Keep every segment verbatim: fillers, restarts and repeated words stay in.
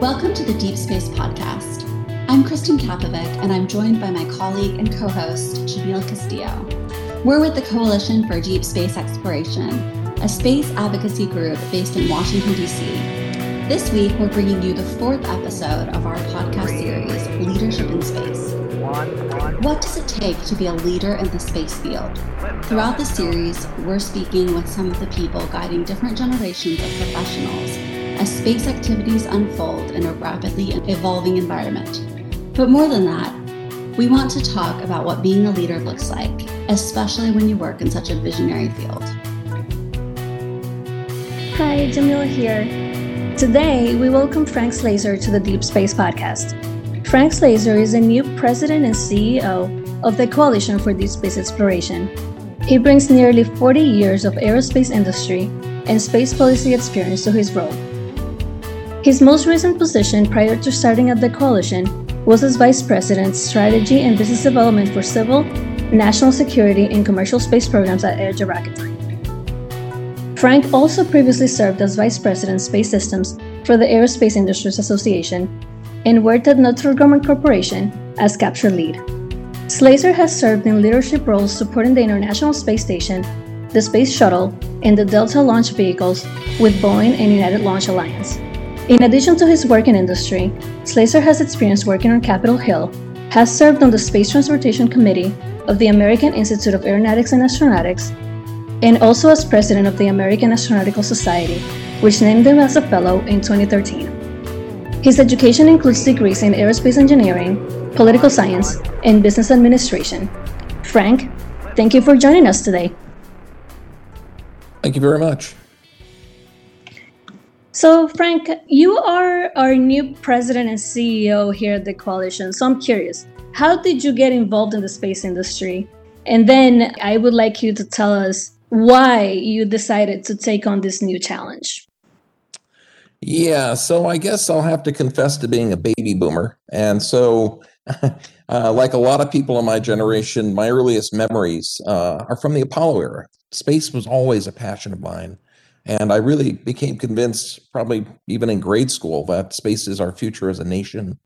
Welcome to the Deep Space Podcast. I'm Kristen Kapovic, and I'm joined by my colleague and co-host, Jamil Castillo. We're with the Coalition for Deep Space Exploration, a space advocacy group based in Washington, D C. This week, we're bringing you the fourth episode of our podcast series, Leadership in Space. What does it take to be a leader in the space field? Throughout the series, we're speaking with some of the people guiding different generations of professionals as space activities unfold in a rapidly evolving environment. But more than that, we want to talk about what being a leader looks like, especially when you work in such a visionary field. Hi, Jamila here. Today, we welcome Frank Slazer to the Deep Space Podcast. Frank Slazer is the new president and C E O of the Coalition for Deep Space Exploration. He brings nearly forty years of aerospace industry and space policy experience to his role. His most recent position prior to starting at the Coalition was as Vice President, Strategy and Business Development for Civil, National Security, and Commercial Space Programs at Aerojet Rocketdyne. Frank also previously served as Vice President, Space Systems for the Aerospace Industries Association and worked at Northrop Grumman Corporation as Capture Lead. Slazer has served in leadership roles supporting the International Space Station, the Space Shuttle, and the Delta Launch Vehicles with Boeing and United Launch Alliance. In addition to his work in industry, Slazer has experience working on Capitol Hill, has served on the Space Transportation Committee of the American Institute of Aeronautics and Astronautics, and also as president of the American Astronautical Society, which named him as a fellow in twenty thirteen. His education includes degrees in aerospace engineering, political science, and business administration. Frank, thank you for joining us today. Thank you very much. So, Frank, you are our new president and C E O here at the Coalition. So I'm curious, how did you get involved in the space industry? And then I would like you to tell us why you decided to take on this new challenge. Yeah, so I guess I'll have to confess to being a baby boomer. And so, uh, like a lot of people in my generation, my earliest memories uh, are from the Apollo era. Space was always a passion of mine. And I really became convinced, probably even in grade school, that space is our future as a nation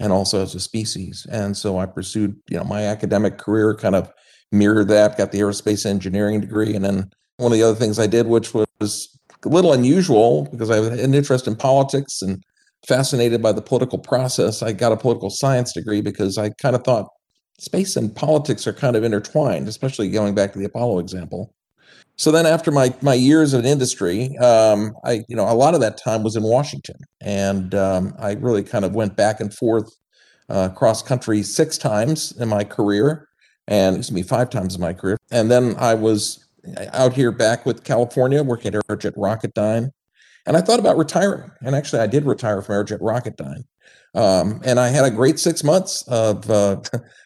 and also as a species. And so I pursued, you know, my academic career kind of mirrored that, got the aerospace engineering degree. And then one of the other things I did, which was a little unusual because I had an interest in politics and fascinated by the political process, I got a political science degree because I kind of thought space and politics are kind of intertwined, especially going back to the Apollo example. So then after my my years in industry, um, I you know, a lot of that time was in Washington. And um, I really kind of went back and forth uh, cross country six times in my career, and excuse me, five times in my career. And then I was out here back with California working at Aerojet Rocketdyne. And I thought about retiring. And actually, I did retire from Aerojet Rocketdyne. Um, and I had a great six months of uh,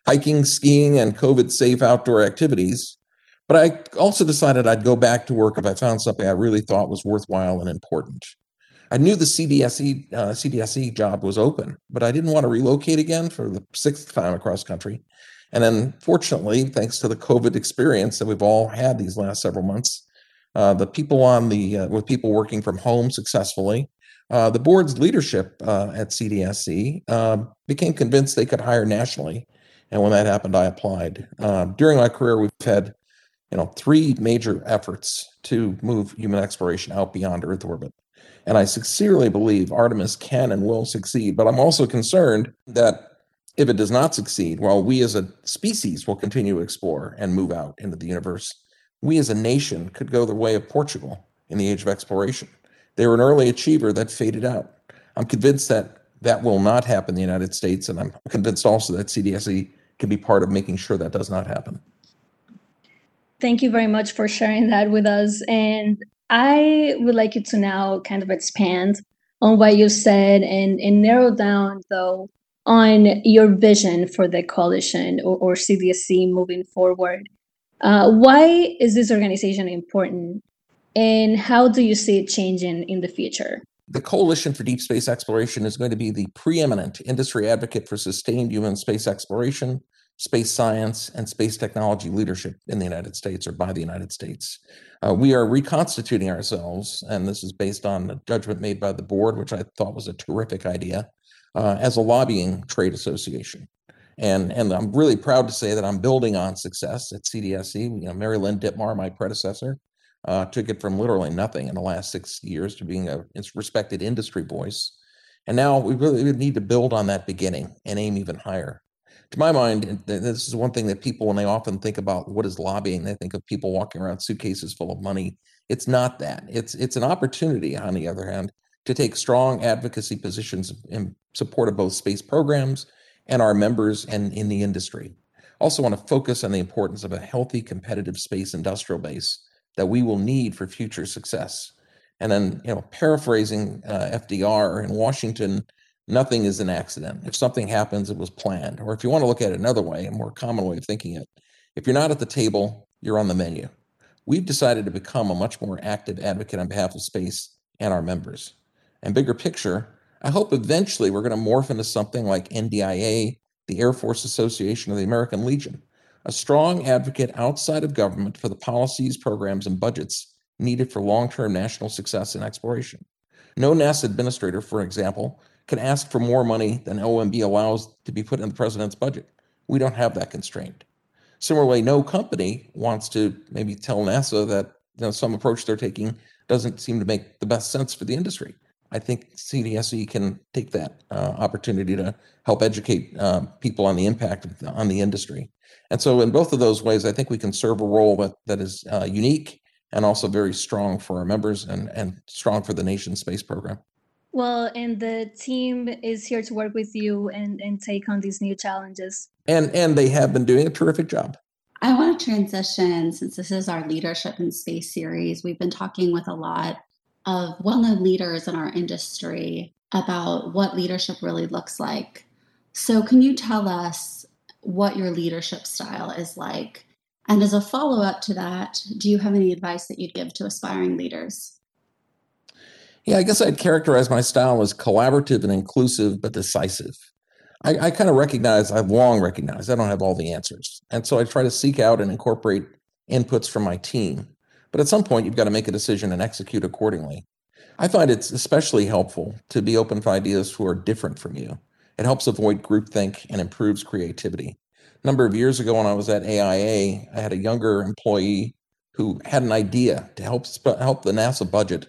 hiking, skiing, and COVID-safe outdoor activities. But I also decided I'd go back to work if I found something I really thought was worthwhile and important. I knew the C D S E, uh, C D S E job was open, but I didn't want to relocate again for the sixth time across country. And then fortunately, thanks to the COVID experience that we've all had these last several months, uh, the people on the, uh, with people working from home successfully, uh, the board's leadership uh, at C D S E uh, became convinced they could hire nationally. And when that happened, I applied. Uh, during my career, we've had You know, three major efforts to move human exploration out beyond Earth orbit. And I sincerely believe Artemis can and will succeed, but I'm also concerned that if it does not succeed, while we as a species will continue to explore and move out into the universe, we as a nation could go the way of Portugal in the age of exploration. They were an early achiever that faded out. I'm convinced that that will not happen in the United States, and I'm convinced also that C D S E can be part of making sure that does not happen. Thank you very much for sharing that with us. And I would like you to now kind of expand on what you said and, and narrow down, though, on your vision for the Coalition or, or C D S E moving forward. Uh, why is this organization important, and how do you see it changing in the future? The Coalition for Deep Space Exploration is going to be the preeminent industry advocate for sustained human space exploration space science and space technology leadership in the United States or by the United States. Uh, we are reconstituting ourselves, and this is based on a judgment made by the board, which I thought was a terrific idea, uh, as a lobbying trade association. And, and I'm really proud to say that I'm building on success at C D S E. You know, Mary Lynn Dittmar, my predecessor, uh, took it from literally nothing in the last six years to being a respected industry voice. And now we really need to build on that beginning and aim even higher. To my mind, this is one thing that people, when they often think about what is lobbying, they think of people walking around suitcases full of money. It's not that. It's it's an opportunity, on the other hand, to take strong advocacy positions in support of both space programs and our members and in the industry. Also want to focus on the importance of a healthy, competitive space industrial base that we will need for future success. And then, you know, paraphrasing uh, F D R in Washington, nothing is an accident. If something happens, it was planned. Or if you want to look at it another way, a more common way of thinking it, if you're not at the table, you're on the menu. We've decided to become a much more active advocate on behalf of space and our members. And bigger picture, I hope eventually we're going to morph into something like N D I A, the Air Force Association, or the American Legion, a strong advocate outside of government for the policies, programs, and budgets needed for long-term national success and exploration. No NASA administrator, for example, can ask for more money than O M B allows to be put in the president's budget. We don't have that constraint. Similarly, no company wants to maybe tell NASA that, you know, some approach they're taking doesn't seem to make the best sense for the industry. I think C D S E can take that uh, opportunity to help educate uh, people on the impact of the, on the industry. And so in both of those ways, I think we can serve a role that, that is uh, unique and also very strong for our members and, and strong for the nation's space program. Well, and the team is here to work with you and, and take on these new challenges. And and they have been doing a terrific job. I want to transition, since this is our Leadership in Space series, we've been talking with a lot of well-known leaders in our industry about what leadership really looks like. So can you tell us what your leadership style is like? And as a follow-up to that, do you have any advice that you'd give to aspiring leaders? Yeah, I guess I'd characterize my style as collaborative and inclusive, but decisive. I, I kind of recognize, I've long recognized, I don't have all the answers. And so I try to seek out and incorporate inputs from my team. But at some point, you've got to make a decision and execute accordingly. I find it's especially helpful to be open to ideas who are different from you. It helps avoid groupthink and improves creativity. A number of years ago when I was at A I A, I had a younger employee who had an idea to help sp- help the NASA budget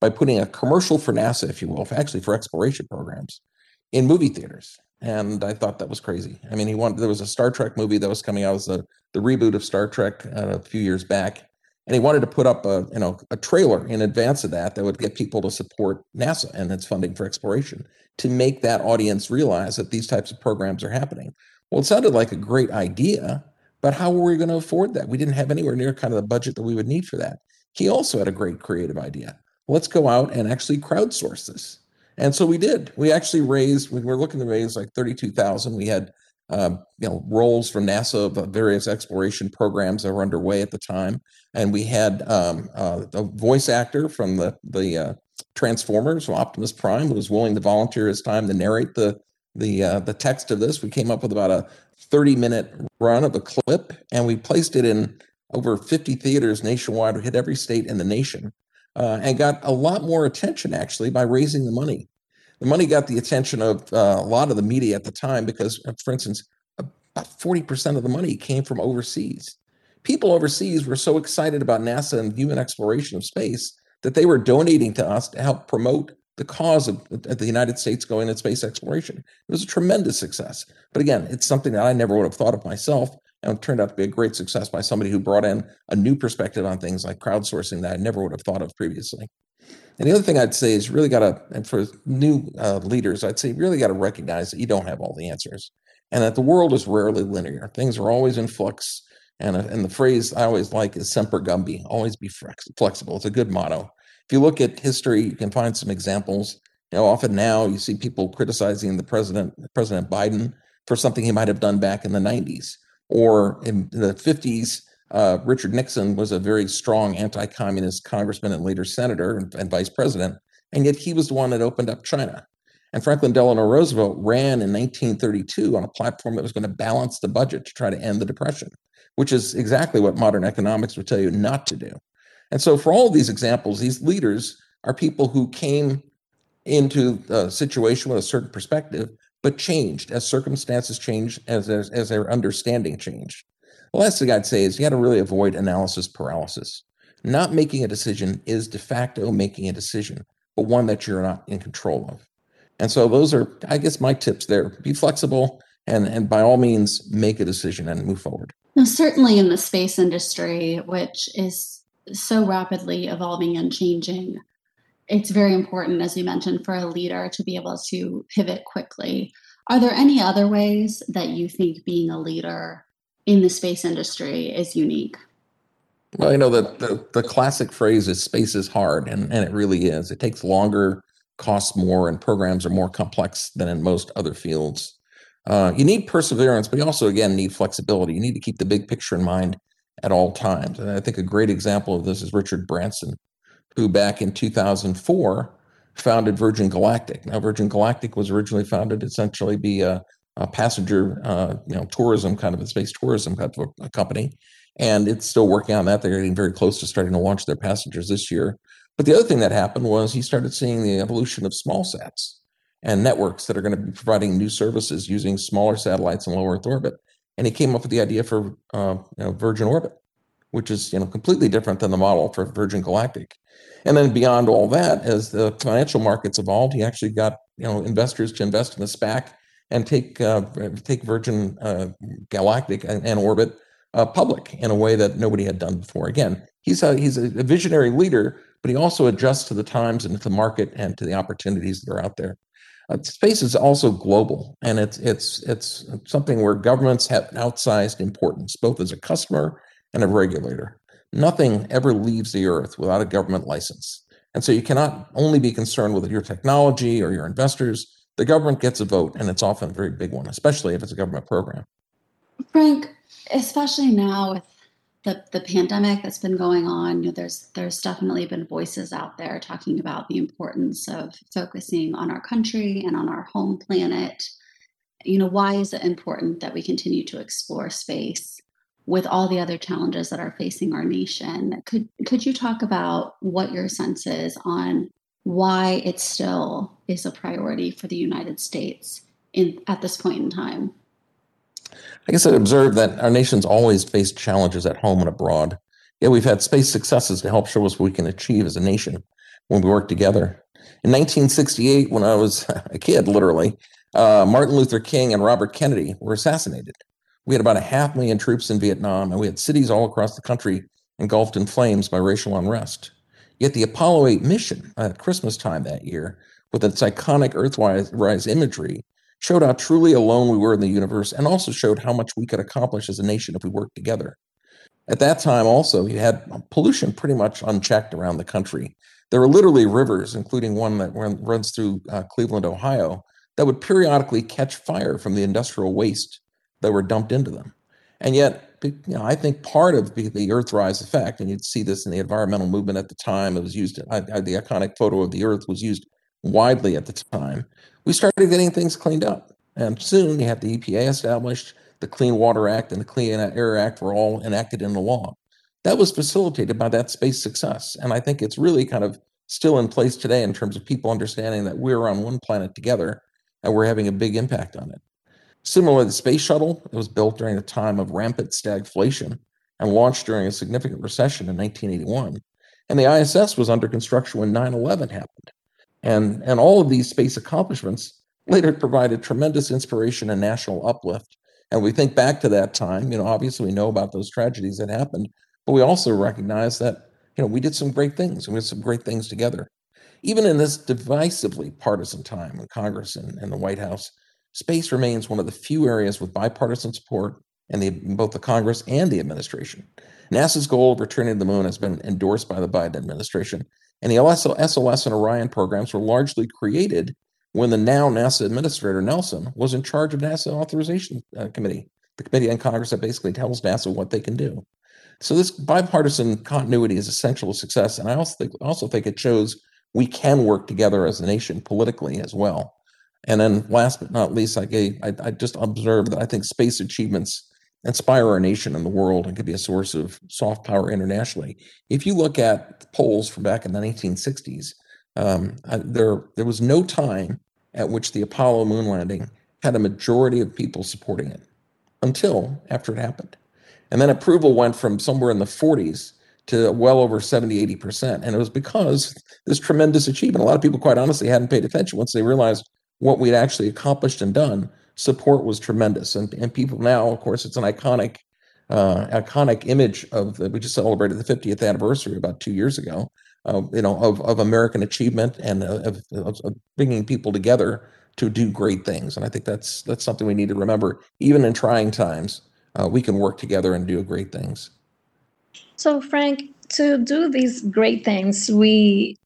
by putting a commercial for NASA, if you will, for actually for exploration programs, in movie theaters. And I thought that was crazy. I mean, he wanted, there was a Star Trek movie that was coming out, it was a, the reboot of Star Trek uh, a few years back, and he wanted to put up a, you know, a trailer in advance of that that would get people to support NASA and its funding for exploration to make that audience realize that these types of programs are happening. Well, it sounded like a great idea, but how were we going to afford that? We didn't have anywhere near kind of the budget that we would need for that. He also had a great creative idea. Let's go out and actually crowdsource this. And so we did. We actually raised, we were looking to raise like thirty-two thousand dollars. We had um, you know, roles from NASA of various exploration programs that were underway at the time. And we had um, uh, a voice actor from the, the uh, Transformers, from Optimus Prime, who was willing to volunteer his time to narrate the, the, uh, the text of this. We came up with about a thirty-minute run of a clip, and we placed it in over fifty theaters nationwide. We hit every state in the nation. Uh, and got a lot more attention, actually, by raising the money. The money got the attention of uh, a lot of the media at the time because, for instance, about forty percent of the money came from overseas. People overseas were so excited about NASA and human exploration of space that they were donating to us to help promote the cause of, of the United States going into space exploration. It was a tremendous success. But again, it's something that I never would have thought of myself. And it turned out to be a great success by somebody who brought in a new perspective on things like crowdsourcing that I never would have thought of previously. And the other thing I'd say is really got to, and for new uh, leaders, I'd say really got to recognize that you don't have all the answers and that the world is rarely linear. Things are always in flux. And, and the phrase I always like is Semper Gumby, always be flex- flexible. It's a good motto. If you look at history, you can find some examples. You know, often now you see people criticizing the president, President Biden for something he might have done back in the nineties. Or in the fifties, uh, Richard Nixon was a very strong anti-communist congressman and later senator and, and vice president, and yet he was the one that opened up China. And Franklin Delano Roosevelt ran in nineteen thirty-two on a platform that was going to balance the budget to try to end the Depression, which is exactly what modern economics would tell you not to do. And so for all of these examples, these leaders are people who came into a situation with a certain perspective, but changed as circumstances changed, as, as, as their understanding changed. The last thing I'd say is you got to really avoid analysis paralysis. Not making a decision is de facto making a decision, but one that you're not in control of. And so those are, I guess, my tips there. Be flexible and, and by all means, make a decision and move forward. Now, certainly in the space industry, which is so rapidly evolving and changing, it's very important, as you mentioned, for a leader to be able to pivot quickly. Are there any other ways that you think being a leader in the space industry is unique? Well, you know, the, the, the classic phrase is space is hard, and, and it really is. It takes longer, costs more, and programs are more complex than in most other fields. Uh, you need perseverance, but you also, again, need flexibility. You need to keep the big picture in mind at all times. And I think a great example of this is Richard Branson, who back in two thousand four founded Virgin Galactic. Now, Virgin Galactic was originally founded to essentially be a, a passenger, uh, you know, tourism kind of a space tourism kind of a company. And it's still working on that. They're getting very close to starting to launch their passengers this year. But the other thing that happened was he started seeing the evolution of small sats and networks that are going to be providing new services using smaller satellites in low Earth orbit. And he came up with the idea for uh, you know, Virgin Orbit, which is you know completely different than the model for Virgin Galactic. And then beyond all that, as the financial markets evolved, he actually got you know investors to invest in the SPAC and take uh, take Virgin uh, Galactic and, and Orbit Uh, public in a way that nobody had done before. Again, he's a, he's a visionary leader, but he also adjusts to the times and to the market and to the opportunities that are out there. Uh, space is also global, and it's it's it's something where governments have an outsized importance, both as a customer and a regulator. Nothing ever leaves the Earth without a government license, and so you cannot only be concerned with your technology or your investors. The government gets a vote, and it's often a very big one, especially if it's a government program. Frank, especially now with the, the pandemic that's been going on, you know, there's there's definitely been voices out there talking about the importance of focusing on our country and on our home planet. You know, why is it important that we continue to explore space with all the other challenges that are facing our nation? Could could you talk about what your sense is on why it still is a priority for the United States in at this point in time? I guess I'd observe that our nation's always faced challenges at home and abroad. Yet we've had space successes to help show us what we can achieve as a nation when we work together. In nineteen sixty-eight, when I was a kid, literally, uh, Martin Luther King and Robert Kennedy were assassinated. We had about a half million troops in Vietnam, and we had cities all across the country engulfed in flames by racial unrest. Yet the Apollo eight mission at Christmas time that year, with its iconic Earthrise imagery, showed how truly alone we were in the universe, and also showed how much we could accomplish as a nation if we worked together. At that time also, you had pollution pretty much unchecked around the country. There were literally rivers, including one that run, runs through uh, Cleveland, Ohio, that would periodically catch fire from the industrial waste that were dumped into them. And yet, you know, I think part of the, the Earthrise effect, and you'd see this in the environmental movement at the time, it was used, I, I, the iconic photo of the Earth was used widely at the time, we started getting things cleaned up. And soon you have the E P A established, the Clean Water Act and the Clean Air Act were all enacted into law. That was facilitated by that space success. And I think it's really kind of still in place today in terms of people understanding that we're on one planet together and we're having a big impact on it. Similarly, the Space Shuttle, it was built during a time of rampant stagflation and launched during a significant recession in nineteen eighty-one. And the I S S was under construction when nine eleven happened. And, and all of these space accomplishments later provided tremendous inspiration and national uplift. And we think back to that time, you know, obviously we know about those tragedies that happened, but we also recognize that, you know, we did some great things and we did some great things together. Even in this divisively partisan time in Congress and, and the White House, space remains one of the few areas with bipartisan support in, the, in both the Congress and the administration. NASA's goal of returning to the moon has been endorsed by the Biden administration. And the S L S and Orion programs were largely created when the now NASA administrator, Nelson, was in charge of NASA Authorization uh, Committee, the committee in Congress that basically tells NASA what they can do. So this bipartisan continuity is essential to success. And I also think, also think it shows we can work together as a nation politically as well. And then last but not least, I, gave, I, I just observed that I think space achievements inspire our nation and the world and could be a source of soft power internationally. If you look at polls from back in the nineteen sixties, um, I, there there was no time at which the Apollo moon landing had a majority of people supporting it until after it happened. And then approval went from somewhere in the forties to well over seventy, eighty percent. And it was because this tremendous achievement, a lot of people quite honestly hadn't paid attention once they realized what we'd actually accomplished and done. Support was tremendous. And, and people now, of course, it's an iconic uh, iconic image of, we just celebrated the fiftieth anniversary about two years ago, uh, you know, of, of American achievement and of, of, of bringing people together to do great things. And I think that's that's something we need to remember. Even in trying times, uh, we can work together and do great things. So, Frank, to do these great things, we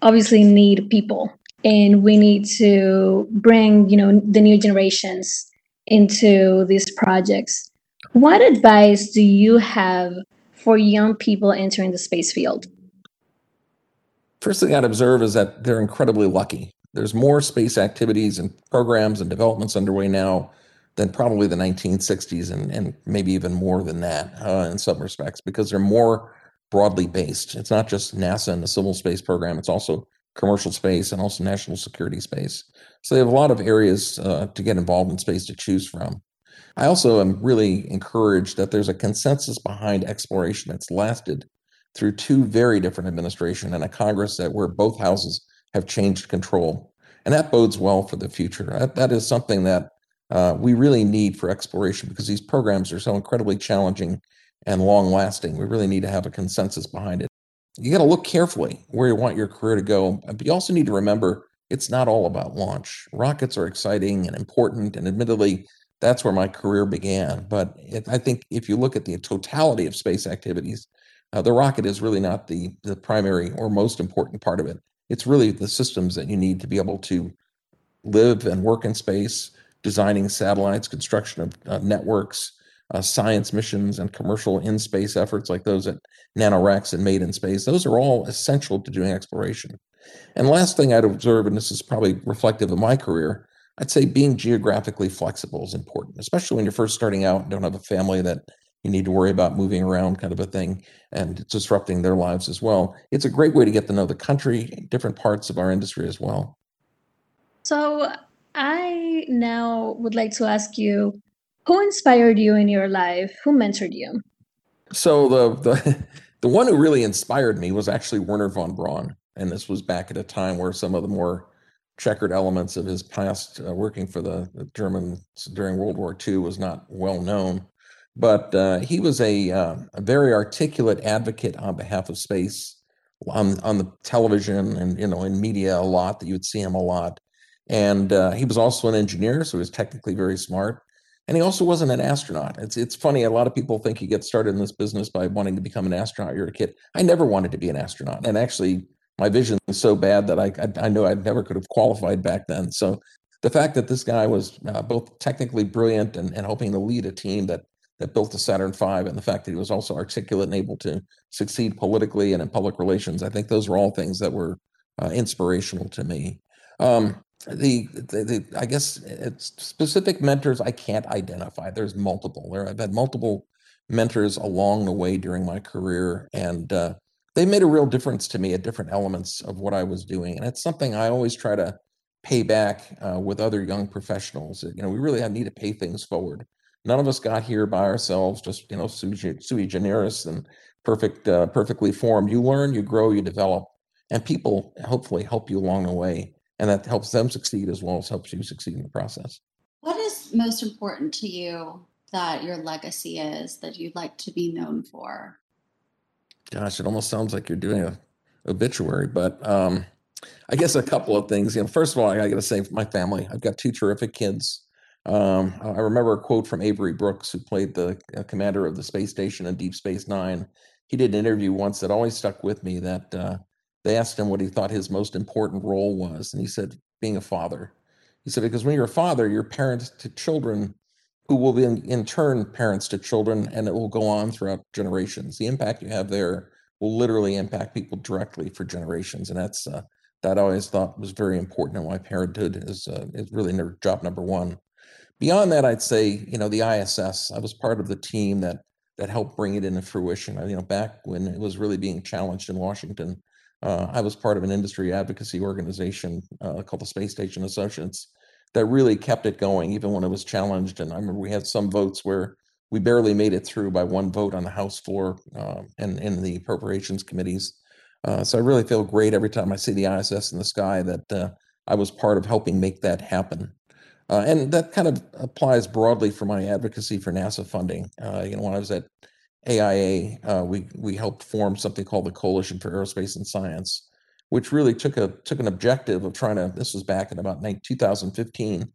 obviously need people. And we need to bring, you know, the new generations into these projects. What advice do you have for young people entering the space field? First thing I'd observe is that they're incredibly lucky. There's more space activities and programs and developments underway now than probably the nineteen sixties and, and maybe even more than that uh, in some respects, because they're more broadly based. It's not just NASA and the civil space program. It's also commercial space and also national security space. So they have a lot of areas uh, to get involved in space to choose from. I also am really encouraged that there's a consensus behind exploration that's lasted through two very different administrations and a Congress that where both houses have changed control. And that bodes well for the future. That, that is something that uh, we really need for exploration, because these programs are so incredibly challenging and long lasting. We really need to have a consensus behind it. You got to look carefully where you want your career to go. But you also need to remember, it's not all about launch. Rockets are exciting and important. And admittedly, that's where my career began. But it, I think if you look at the totality of space activities, uh, the rocket is really not the, the primary or most important part of it. It's really the systems that you need to be able to live and work in space, designing satellites, construction of uh, networks, Uh, science missions and commercial in-space efforts like those at NanoRacks and Made in Space. Those are all essential to doing exploration. And last thing I'd observe, and this is probably reflective of my career, I'd say being geographically flexible is important, especially when you're first starting out and don't have a family that you need to worry about moving around kind of a thing and disrupting their lives as well. It's a great way to get to know the country, different parts of our industry as well. So I now would like to ask you, who inspired you in your life? Who mentored you? So the, the the one who really inspired me was actually Wernher von Braun. And this was back at a time where some of the more checkered elements of his past uh, working for the, the Germans during World War Two was not well known. But uh, he was a, uh, a very articulate advocate on behalf of space on, on the television and, you know, in media a lot, that you would see him a lot. And uh, he was also an engineer, so he was technically very smart. And he also wasn't an astronaut. It's it's funny, a lot of people think you get started in this business by wanting to become an astronaut. You're a kid. I never wanted to be an astronaut. And actually, my vision was so bad that I I, I know I never could have qualified back then. So the fact that this guy was uh, both technically brilliant and, and helping to lead a team that, that built the Saturn V, and the fact that he was also articulate and able to succeed politically and in public relations, I think those were all things that were uh, inspirational to me. Um, The, the, the I guess it's specific mentors I can't identify. There's multiple. There I've had multiple mentors along the way during my career, and uh, they made a real difference to me at different elements of what I was doing. And it's something I always try to pay back uh, with other young professionals. You know, we really need to pay things forward. None of us got here by ourselves, just, you know, sui, sui generis and perfect, uh, perfectly formed. You learn, you grow, you develop, and people hopefully help you along the way. And that helps them succeed as well as helps you succeed in the process. What is most important to you that your legacy is, that you'd like to be known for? Gosh, it almost sounds like you're doing a obituary, but um, I guess a couple of things. You know, first of all, I got to say my family. I've got two terrific kids. Um, I remember a quote from Avery Brooks, who played the uh, commander of the space station in Deep Space Nine. He did an interview once that always stuck with me, that uh, they asked him what he thought his most important role was. And he said, being a father. He said, because when you're a father, you're parents to children who will be in, in turn parents to children, and it will go on throughout generations. The impact you have there will literally impact people directly for generations. And that's uh, that I always thought was very important, and why parenthood is uh, is really their job number one. Beyond that, I'd say, you know, the I S S, I was part of the team that that helped bring it into fruition. I, you know, back when it was really being challenged in Washington, uh, I was part of an industry advocacy organization uh, called the Space Station Associates that really kept it going, even when it was challenged. And I remember we had some votes where we barely made it through by one vote on the House floor uh, and in the appropriations committees. Uh, so I really feel great every time I see the I S S in the sky that uh, I was part of helping make that happen. Uh, and that kind of applies broadly for my advocacy for NASA funding. Uh, you know, when I was at A I A, uh, we we helped form something called the Coalition for Aerospace and Science, which really took a took an objective of trying to, this was back in about two thousand fifteen,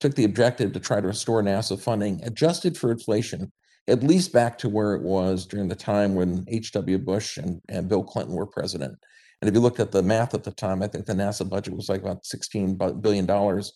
took the objective to try to restore NASA funding, adjusted for inflation, at least back to where it was during the time when H W Bush and, and Bill Clinton were president. And if you looked at the math at the time, I think the NASA budget was like about sixteen billion dollars.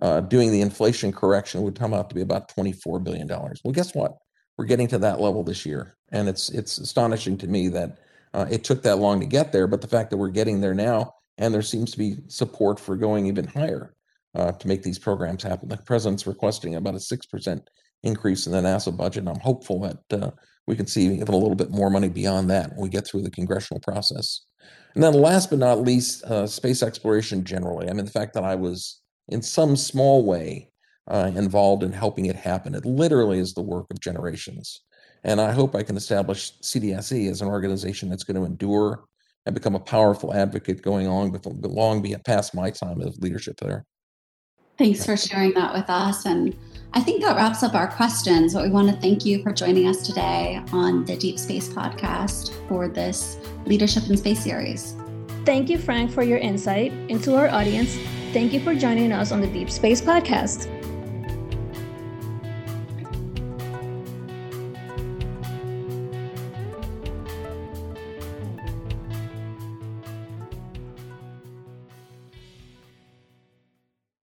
Uh, doing the inflation correction would come out to be about twenty-four billion dollars. Well, guess what? We're getting to that level this year. And it's it's astonishing to me that uh, it took that long to get there, but the fact that we're getting there now, and there seems to be support for going even higher uh, to make these programs happen. The president's requesting about a six percent increase in the NASA budget, and I'm hopeful that uh, we can see even a little bit more money beyond that when we get through the congressional process. And then last but not least, uh, space exploration generally. I mean, the fact that I was in some small way uh, involved in helping it happen. It literally is the work of generations. And I hope I can establish C D S E as an organization that's going to endure and become a powerful advocate going on before, long past my time of leadership there. Thanks for sharing that with us. And I think that wraps up our questions, but we want to thank you for joining us today on the Deep Space Podcast for this Leadership in Space series. Thank you, Frank, for your insight. And to our audience, thank you for joining us on the Deep Space Podcast.